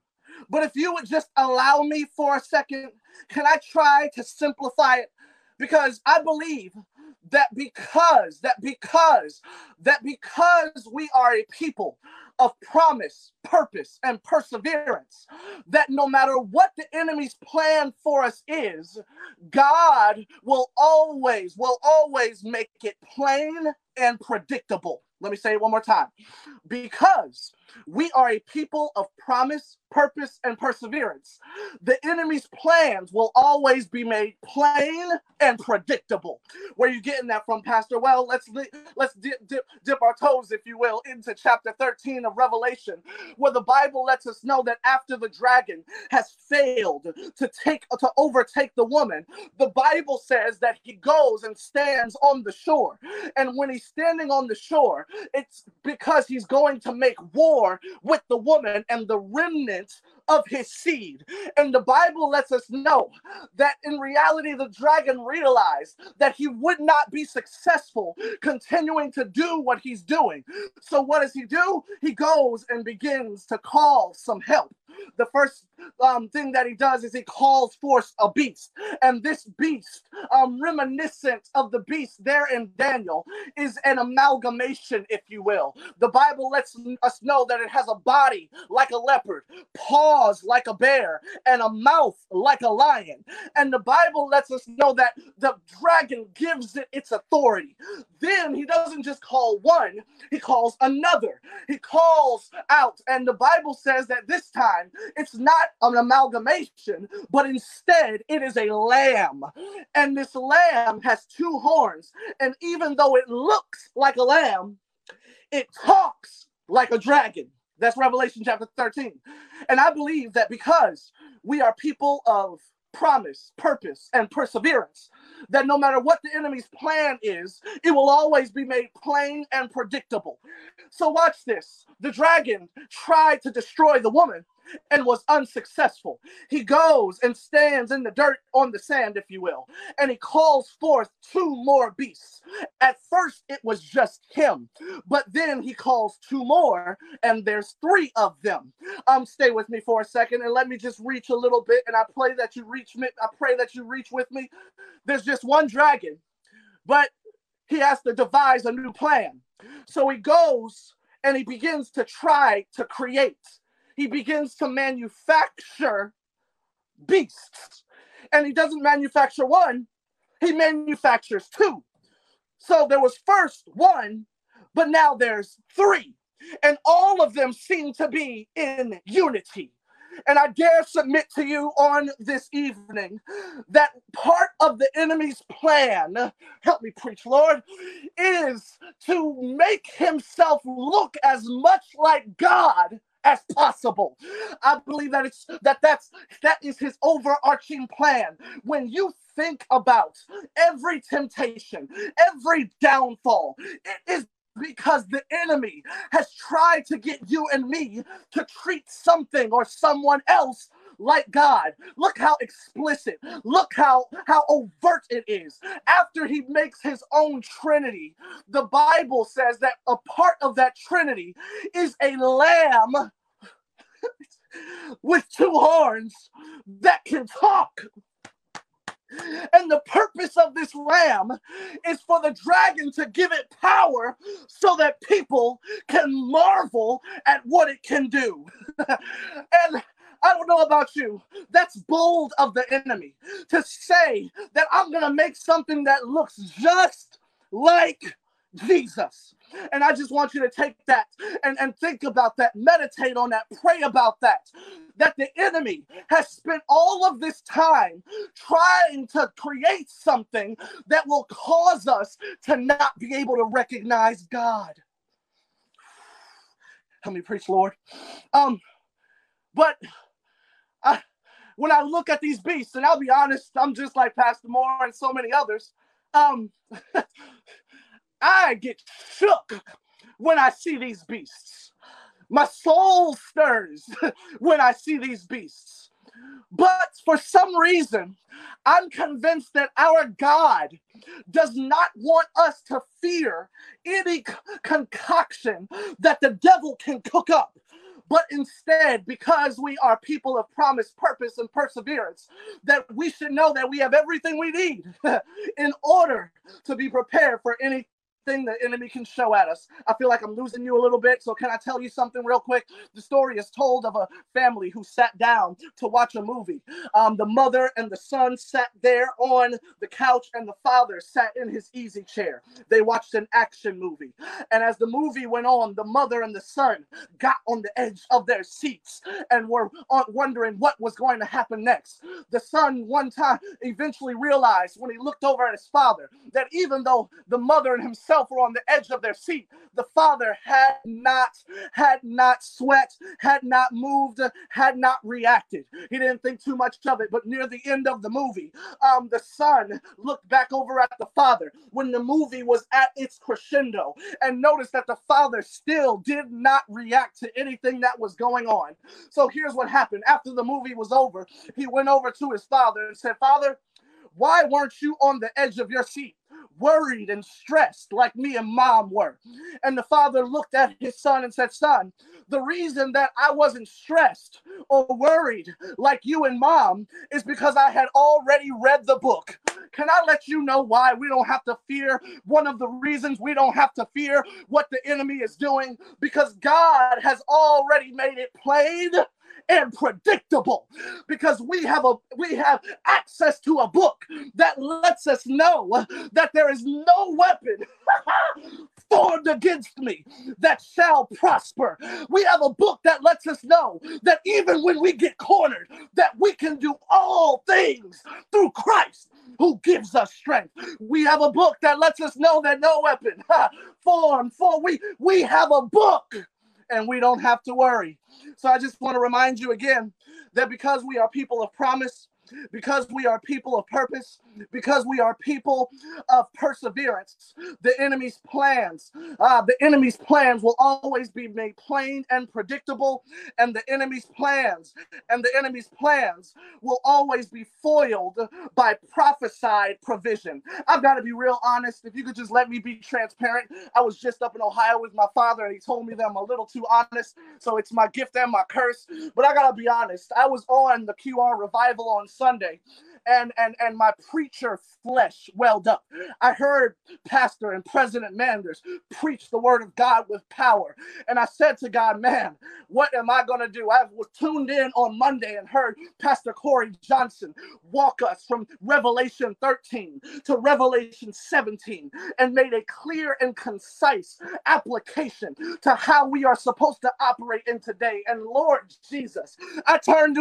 But if you would just allow me for a second, can I try to simplify it? Because I believe that because we are a people of promise, purpose, and perseverance, that no matter what the enemy's plan for us is, God will always make it plain and predictable. Let me say it one more time. Because we are a people of promise, purpose, and perseverance, the enemy's plans will always be made plain and predictable. Where are you getting that from, Pastor? Well, let's dip our toes, if you will, into chapter 13 of Revelation, where the Bible lets us know that after the dragon has failed to overtake the woman, the Bible says that he goes and stands on the shore. And when he's standing on the shore, it's because he's going to make war with the woman and the remnant of his seed. And the Bible lets us know that in reality, the dragon realized that he would not be successful continuing to do what he's doing. So what does he do? He goes and begins to call some help. The first thing that he does is he calls forth a beast. And this beast, reminiscent of the beast there in Daniel, is an amalgamation, if you will. The Bible lets us know that it has a body like a leopard, paws like a bear, and a mouth like a lion. And the Bible lets us know that the dragon gives it its authority. Then he doesn't just call one, he calls another. He calls out, and the Bible says that this time it's not an amalgamation, but instead it is a lamb. And this lamb has two horns, and even though it looks like a lamb, it talks like a dragon. That's Revelation chapter 13. And I believe that because we are people of promise, purpose, and perseverance, that no matter what the enemy's plan is, it will always be made plain and predictable. So watch this. The dragon tried to destroy the woman and was unsuccessful. He goes and stands in the dirt, on the sand, if you will, and he calls forth two more beasts. At first, it was just him, but then he calls two more, and there's three of them. Stay with me for a second, and let me just reach a little bit, and I pray that you reach me. I pray that you reach with me. There's just one dragon, but he has to devise a new plan. So he goes, and he begins to try to create. He begins to manufacture beasts, and he doesn't manufacture one, he manufactures two. So there was first one, but now there's three, and all of them seem to be in unity. And I dare submit to you on this evening that part of the enemy's plan, help me preach, Lord, is to make himself look as much like God as possible. I believe that that is his overarching plan. When you think about every temptation, every downfall, it is because the enemy has tried to get you and me to treat something or someone else like God. Look how explicit, look how overt it is. After he makes his own trinity, the Bible says that a part of that trinity is a lamb with two horns that can talk. And the purpose of this lamb is for the dragon to give it power so that people can marvel at what it can do. And I don't know about you, that's bold of the enemy to say that I'm going to make something that looks just like Jesus. And I just want you to take that and think about that, meditate on that, pray about that, that the enemy has spent all of this time trying to create something that will cause us to not be able to recognize God. Help me preach, Lord. When I look at these beasts, and I'll be honest, I'm just like Pastor Moore and so many others, I get shook when I see these beasts. My soul stirs when I see these beasts. But for some reason, I'm convinced that our God does not want us to fear any concoction that the devil can cook up. But instead, because we are people of promise, purpose, and perseverance, that we should know that we have everything we need in order to be prepared for anything the enemy can show at us. I feel like I'm losing you a little bit, so can I tell you something real quick? The story is told of a family who sat down to watch a movie. The mother and the son sat there on the couch, and the father sat in his easy chair. They watched an action movie, and as the movie went on, the mother and the son got on the edge of their seats and were wondering what was going to happen next. The son one time eventually realized when he looked over at his father that even though the mother and himself themselves were on the edge of their seat. The Father had not sweat, had not moved, had not reacted. He didn't think too much of it. But near the end of the movie, the Son looked back over at the Father when the movie was at its crescendo and noticed that the Father still did not react to anything that was going on. So here's what happened. After the movie was over, he went over to his father and said, "Father, why weren't you on the edge of your seat, worried and stressed like me and Mom were?" And the father looked at his son and said, "Son, the reason that I wasn't stressed or worried like you and Mom is because I had already read the book." Can I let you know why we don't have to fear? One of the reasons we don't have to fear what the enemy is doing, because God has already made it plain and predictable, because we have access to a book that lets us know that there is no weapon formed against me that shall prosper. We have a book that lets us know that even when we get cornered, that we can do all things through Christ who gives us strength. We have a book that lets us know that no weapon formed, for we have a book, and we don't have to worry. So I just want to remind you again that because we are people of promise, because we are people of purpose, because we are people of perseverance, the enemy's plans will always be made plain and predictable, and the enemy's plans will always be foiled by prophesied provision. I've got to be real honest. If you could just let me be transparent, I was just up in Ohio with my father, and he told me that I'm a little too honest, so it's my gift and my curse. But I got to be honest. I was on the QR Revival on Sunday, and my preacher flesh welled up. I heard Pastor and President Manders preach the word of God with power, and I said to God, man, what am I going to do? I was tuned in on Monday and heard Pastor Corey Johnson walk us from Revelation 13 to Revelation 17 and made a clear and concise application to how we are supposed to operate in today. And Lord Jesus, I tuned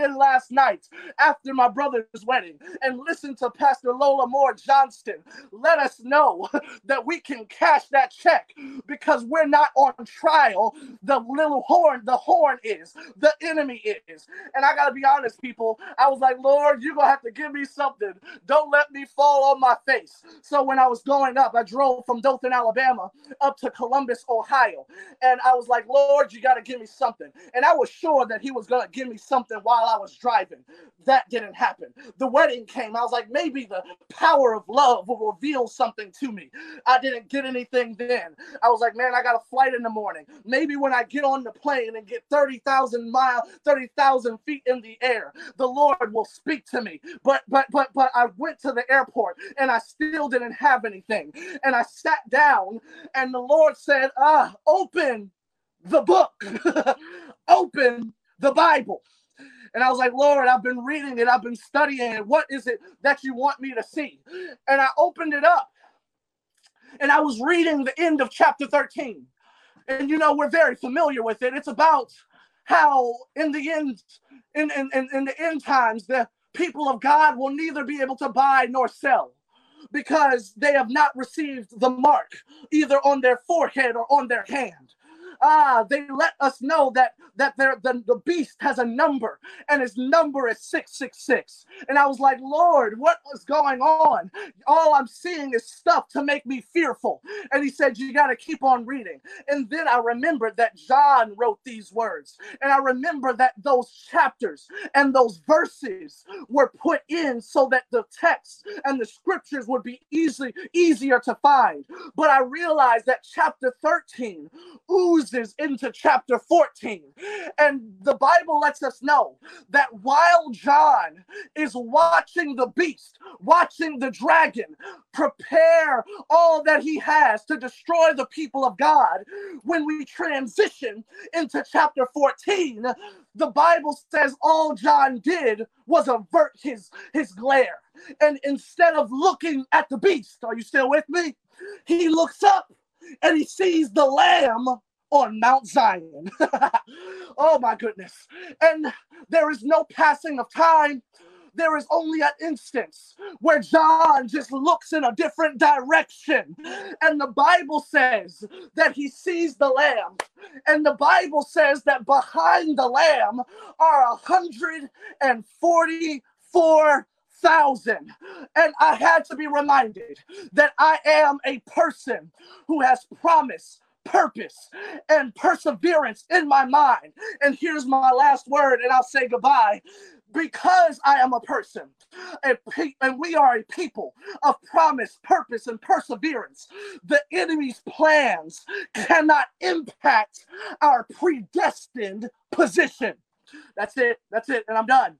in last night after my brother's wedding and listened to Pastor Lola Moore Johnston let us know that we can cash that check because we're not on trial. The horn is, the enemy is. And I got to be honest, people, I was like, Lord, you're going to have to give me something. Don't let me fall on my face. So when I was going up, I drove from Dothan, Alabama up to Columbus, Ohio. And I was like, Lord, you got to give me something. And I was sure that he was going to give me something while I was driving. That didn't happen. The wedding came. I was like, maybe the power of love will reveal something to me. I didn't get anything then. I was like, man, I got a flight in the morning. Maybe when I get on the plane and get 30,000 feet in the air, the Lord will speak to me. But I went to the airport and I still didn't have anything. And I sat down and the Lord said, open the book, open the Bible. And I was like, Lord, I've been reading it. I've been studying it. What is it that you want me to see? And I opened it up and I was reading the end of chapter 13. And, you know, we're very familiar with it. It's about how in the end, in the end times, the people of God will neither be able to buy nor sell, because they have not received the mark either on their forehead or on their hand. They let us know that the beast has a number, and his number is 666. And I was like, Lord, what was going on? All I'm seeing is stuff to make me fearful. And he said, you got to keep on reading. And then I remembered that John wrote these words. And I remember that those chapters and those verses were put in so that the text and the scriptures would be easier to find. But I realized that chapter 13 oozes into chapter 14. And the Bible lets us know that while John is watching the beast, watching the dragon prepare all that he has to destroy the people of God, when we transition into chapter 14, the Bible says all John did was avert his glare. And instead of looking at the beast, are you still with me? He looks up and he sees the Lamb on Mount Zion. Oh my goodness. And there is no passing of time. there is only an instance where John just looks in a different direction. And the Bible says that he sees the Lamb. And the Bible says that behind the Lamb are 144,000. And I had to be reminded that I am a person who has promised purpose and perseverance in my mind. And here's my last word, and I'll say goodbye. Because I am a person, and we are a people of promise, purpose, and perseverance, the enemy's plans cannot impact our predestined position. That's it, and I'm done.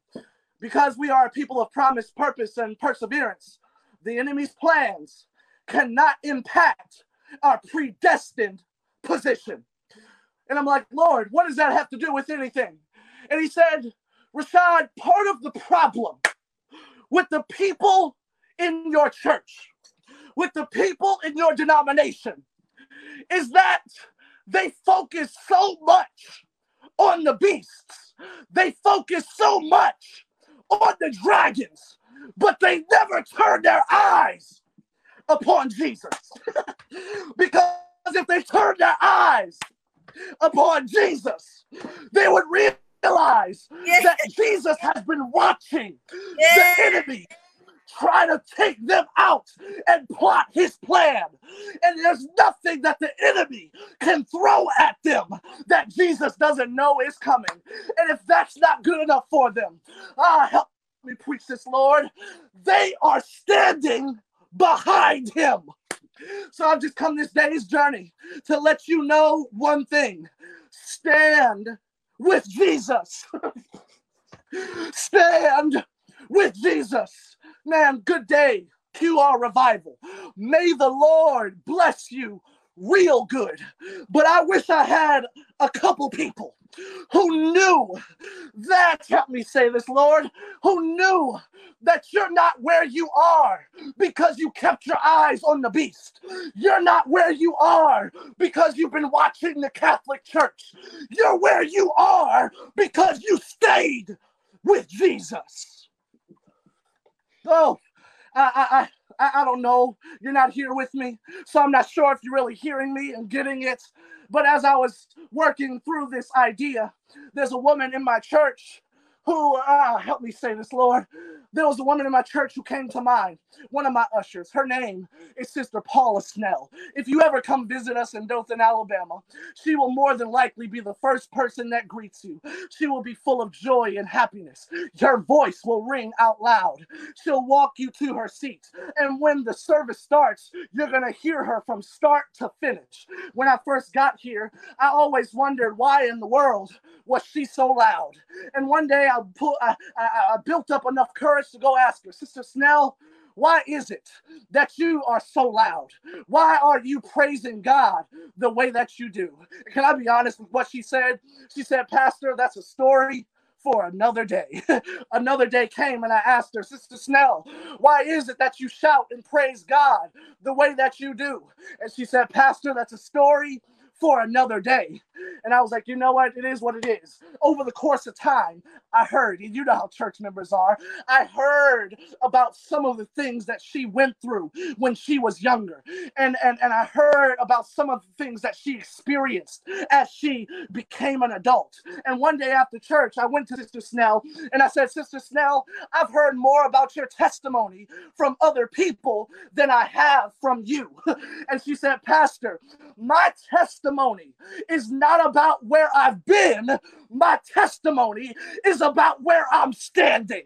Because we are a people of promise, purpose, and perseverance, the enemy's plans cannot impact our predestined position. And I'm like, Lord, what does that have to do with anything? And he said, Rashad, part of the problem with the people in your church, with the people in your denomination, is that they focus so much on the beasts. They focus so much on the dragons, but they never turn their eyes upon Jesus. Because if they turned their eyes upon Jesus, they would realize that Jesus has been watching the enemy try to take them out and plot his plan. And there's nothing that the enemy can throw at them that Jesus doesn't know is coming. And if that's not good enough for them, help me preach this, Lord. They are standing behind him. So I've just come this day's journey to let you know one thing. Stand with Jesus. Stand with Jesus. Man, good day, QR Revival. May the Lord bless you real good. But I wish I had a couple people who knew that, help me say this, Lord, who knew that you're not where you are because you kept your eyes on the beast. You're not where you are because you've been watching the Catholic Church. You're where you are because you stayed with Jesus. Oh, I don't know. You're not here with me, so I'm not sure if you're really hearing me and getting it. But as I was working through this idea, there's a woman in my church who, help me say this, Lord. There was a woman in my church who came to mind, one of my ushers. Her name is Sister Paula Snell. If you ever come visit us in Dothan, Alabama, she will more than likely be the first person that greets you. She will be full of joy and happiness. Her voice will ring out loud. She'll walk you to her seat. And when the service starts, you're going to hear her from start to finish. When I first got here, I always wondered why in the world was she so loud. And one day I built up enough courage to go ask her, Sister Snell, why is it that you are so loud? Why are you praising God the way that you do? Can I be honest with what she said? She said, Pastor, that's a story for another day. Another day came, and I asked her, Sister Snell, why is it that you shout and praise God the way that you do? And she said, Pastor, that's a story for another day. And I was like, you know what? It is what it is. Over the course of time, I heard, and you know how church members are, I heard about some of the things that she went through when she was younger. And I heard about some of the things that she experienced as she became an adult. And one day after church, I went to Sister Snell and I said, Sister Snell, I've heard more about your testimony from other people than I have from you. And she said, Pastor, my testimony is not about where I've been. My testimony is about where I'm standing.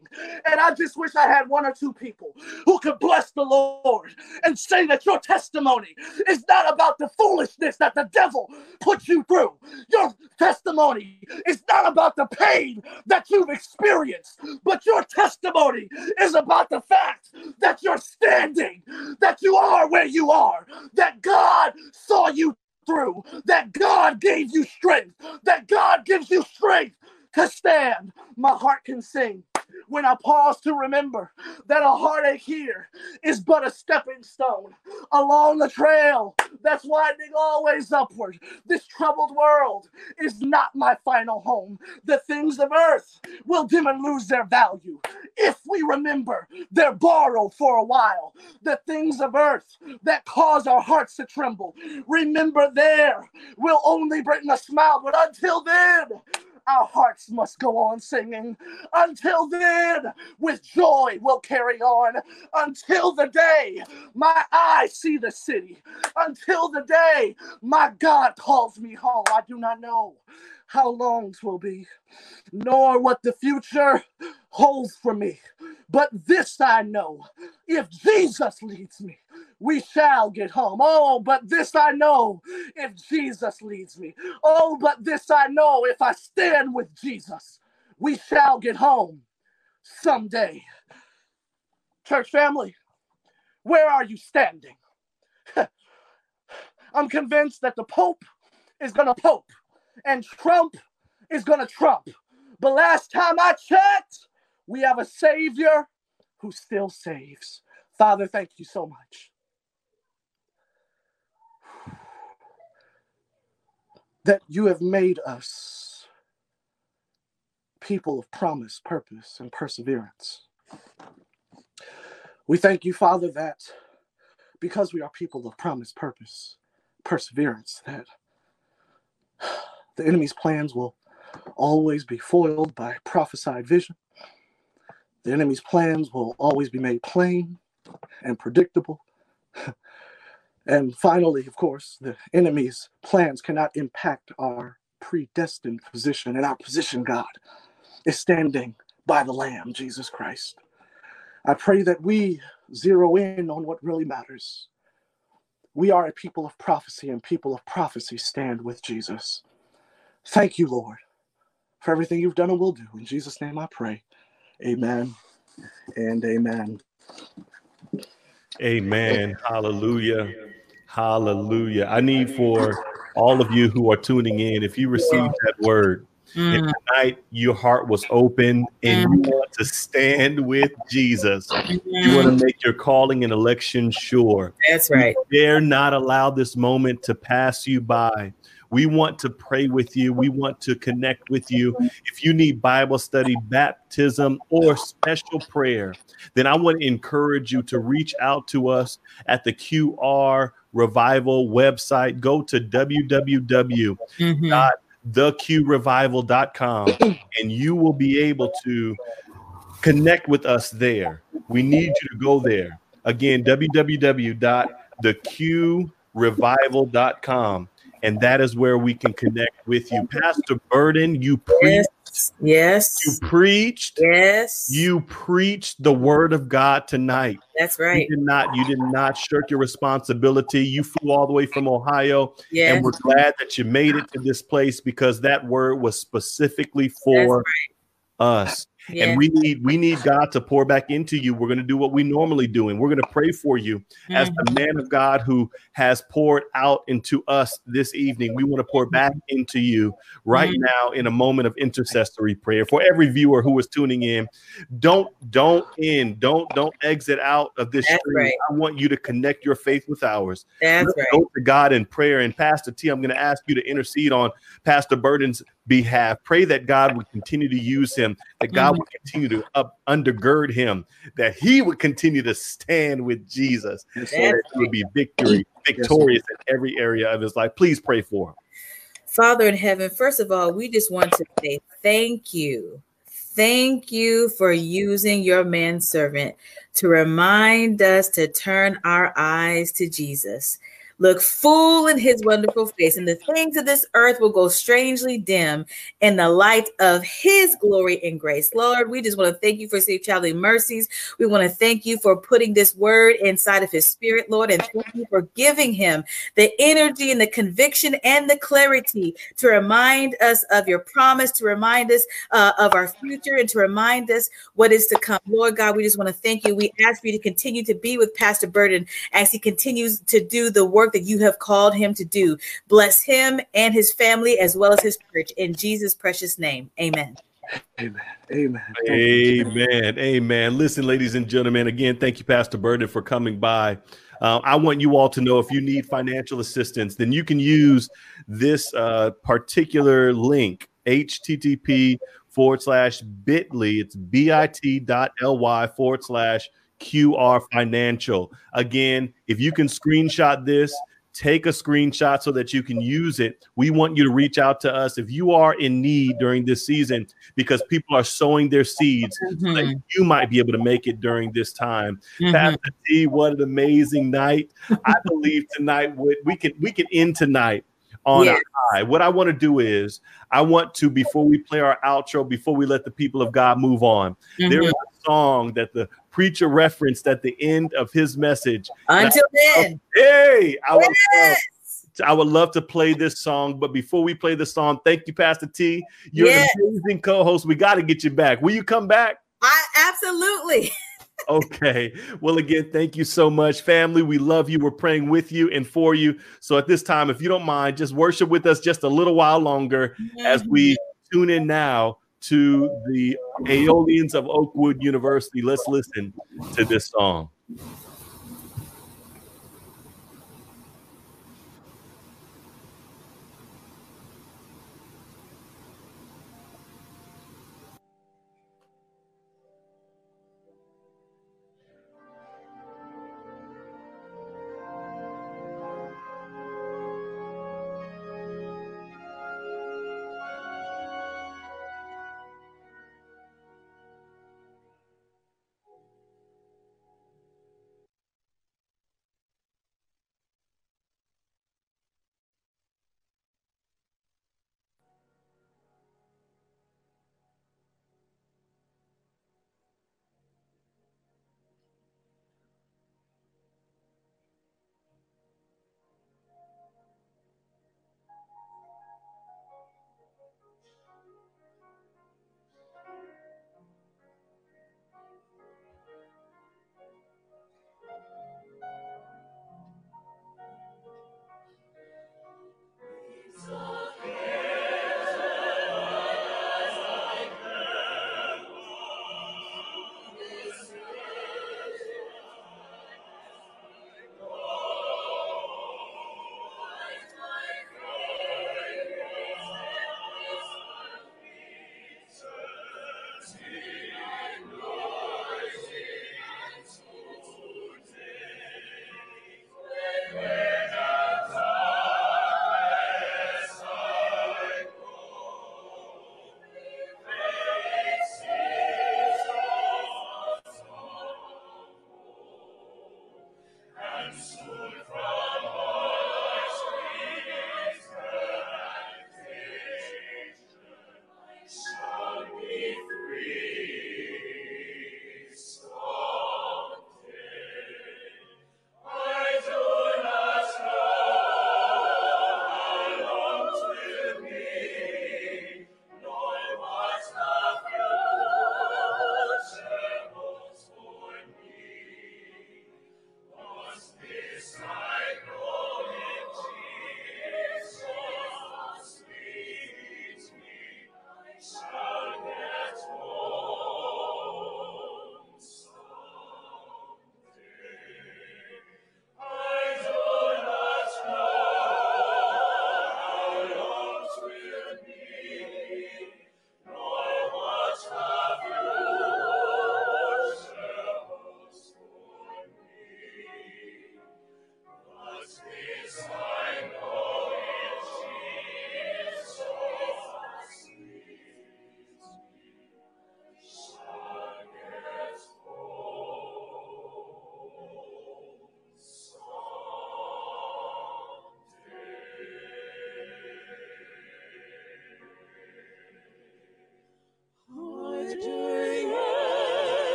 And I just wish I had one or two people who could bless the Lord and say that your testimony is not about the foolishness that the devil put you through. Your testimony is not about the pain that you've experienced, but your testimony is about the fact that you're standing, that you are where you are, that God saw you through, that God gave you strength, that God gives you strength to stand. My heart can sing when I pause to remember that a heartache here is but a stepping stone along the trail that's widening always upward. This troubled world is not my final home. The things of earth will dim and lose their value if we remember they're borrowed for a while. The things of earth that cause our hearts to tremble, remember there will only bring a smile. But until then, our hearts must go on singing. Until then, with joy we'll carry on. Until the day my eyes see the city. Until the day my God calls me home. I do not know how long 'twill be, nor what the future holds for me. But this I know, if Jesus leads me, we shall get home. Oh, but this I know, if Jesus leads me. Oh, but this I know, if I stand with Jesus, we shall get home someday. Church family, where are you standing? I'm convinced that the Pope is going to pope and Trump is going to trump. But last time I checked, we have a Savior who still saves. Father, thank you so much that you have made us people of promise, purpose, and perseverance. We thank you, Father, that because we are people of promise, purpose, perseverance, that the enemy's plans will always be foiled by prophesied vision. The enemy's plans will always be made plain and predictable. And finally, of course, the enemy's plans cannot impact our predestined position. And our position, God, is standing by the Lamb, Jesus Christ. I pray that we zero in on what really matters. We are a people of prophecy, and people of prophecy stand with Jesus. Thank you, Lord, for everything you've done and will do. In Jesus' name I pray. Amen and amen. Amen. Hallelujah. Hallelujah. I need for all of you who are tuning in, if you received that word, if tonight your heart was open and you want to stand with Jesus, you want to make your calling and election sure. That's right. You dare not allow this moment to pass you by. We want to pray with you. We want to connect with you. If you need Bible study, baptism, or special prayer, then I want to encourage you to reach out to us at the QR Revival website. Go to www.theqrevival.com and you will be able to connect with us there. We need you to go there. Again, www.theqrevival.com. And that is where we can connect with you. Pastor Burden, you preached. Yes. You preached. Yes. You preached the word of God tonight. That's right. You did not shirk your responsibility. You flew all the way from Ohio. Yes. And we're glad that you made it to this place because that word was specifically for us. Yes. And we need God to pour back into you. We're going to do what we normally do, and we're going to pray for you as the man of God who has poured out into us this evening. We want to pour back into you right now in a moment of intercessory prayer. For every viewer who is tuning in, don't exit out of this stream. Right. I want you to connect your faith with ours. Let's go to God in prayer. And Pastor T, I'm going to ask you to intercede on Pastor Burden's behalf. Pray that God would continue to use him, that God would continue to undergird him, that he would continue to stand with Jesus, and so that he would be victorious in every area of his life. Please pray for him. Father in heaven, first of all, we just want to say thank you. Thank you for using your manservant to remind us to turn our eyes to Jesus. Look full in his wonderful face, and the things of this earth will go strangely dim in the light of his glory and grace. Lord, we just want to thank you for safe traveling mercies. We want to thank you for putting this word inside of his spirit, Lord, and thank you for giving him the energy and the conviction and the clarity to remind us of your promise, to remind us of our future, and to remind us what is to come. Lord God, we just want to thank you. We ask for you to continue to be with Pastor Burden as he continues to do the work that you have called him to do. Bless him and his family as well as his church. In Jesus' precious name, amen. Amen. Amen. Amen. Amen. Listen, ladies and gentlemen, again, thank you, Pastor Burden, for coming by. I want you all to know if you need financial assistance, then you can use this particular link, http://bit.ly. It's bit.ly/QR financial. Again, if you can screenshot this, take a screenshot so that you can use it. We want you to reach out to us if you are in need during this season, because people are sowing their seeds so that you might be able to make it during this time. Pastor T, what an amazing night. I believe tonight we can end tonight on a high. What I want to do is I want to, before we play our outro, before we let the people of God move on, there is a song that the preacher referenced at the end of his message. Until then, I would love to play this song, but before we play the song, thank you, Pastor T. You're an amazing co-host. We got to get you back. Will you come back? Absolutely. Okay. Well, again, thank you so much, family. We love you. We're praying with you and for you. So at this time, if you don't mind, just worship with us just a little while longer as we tune in now to the Aeolians of Oakwood University. Let's listen to this song.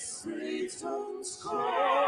Sweet tones call.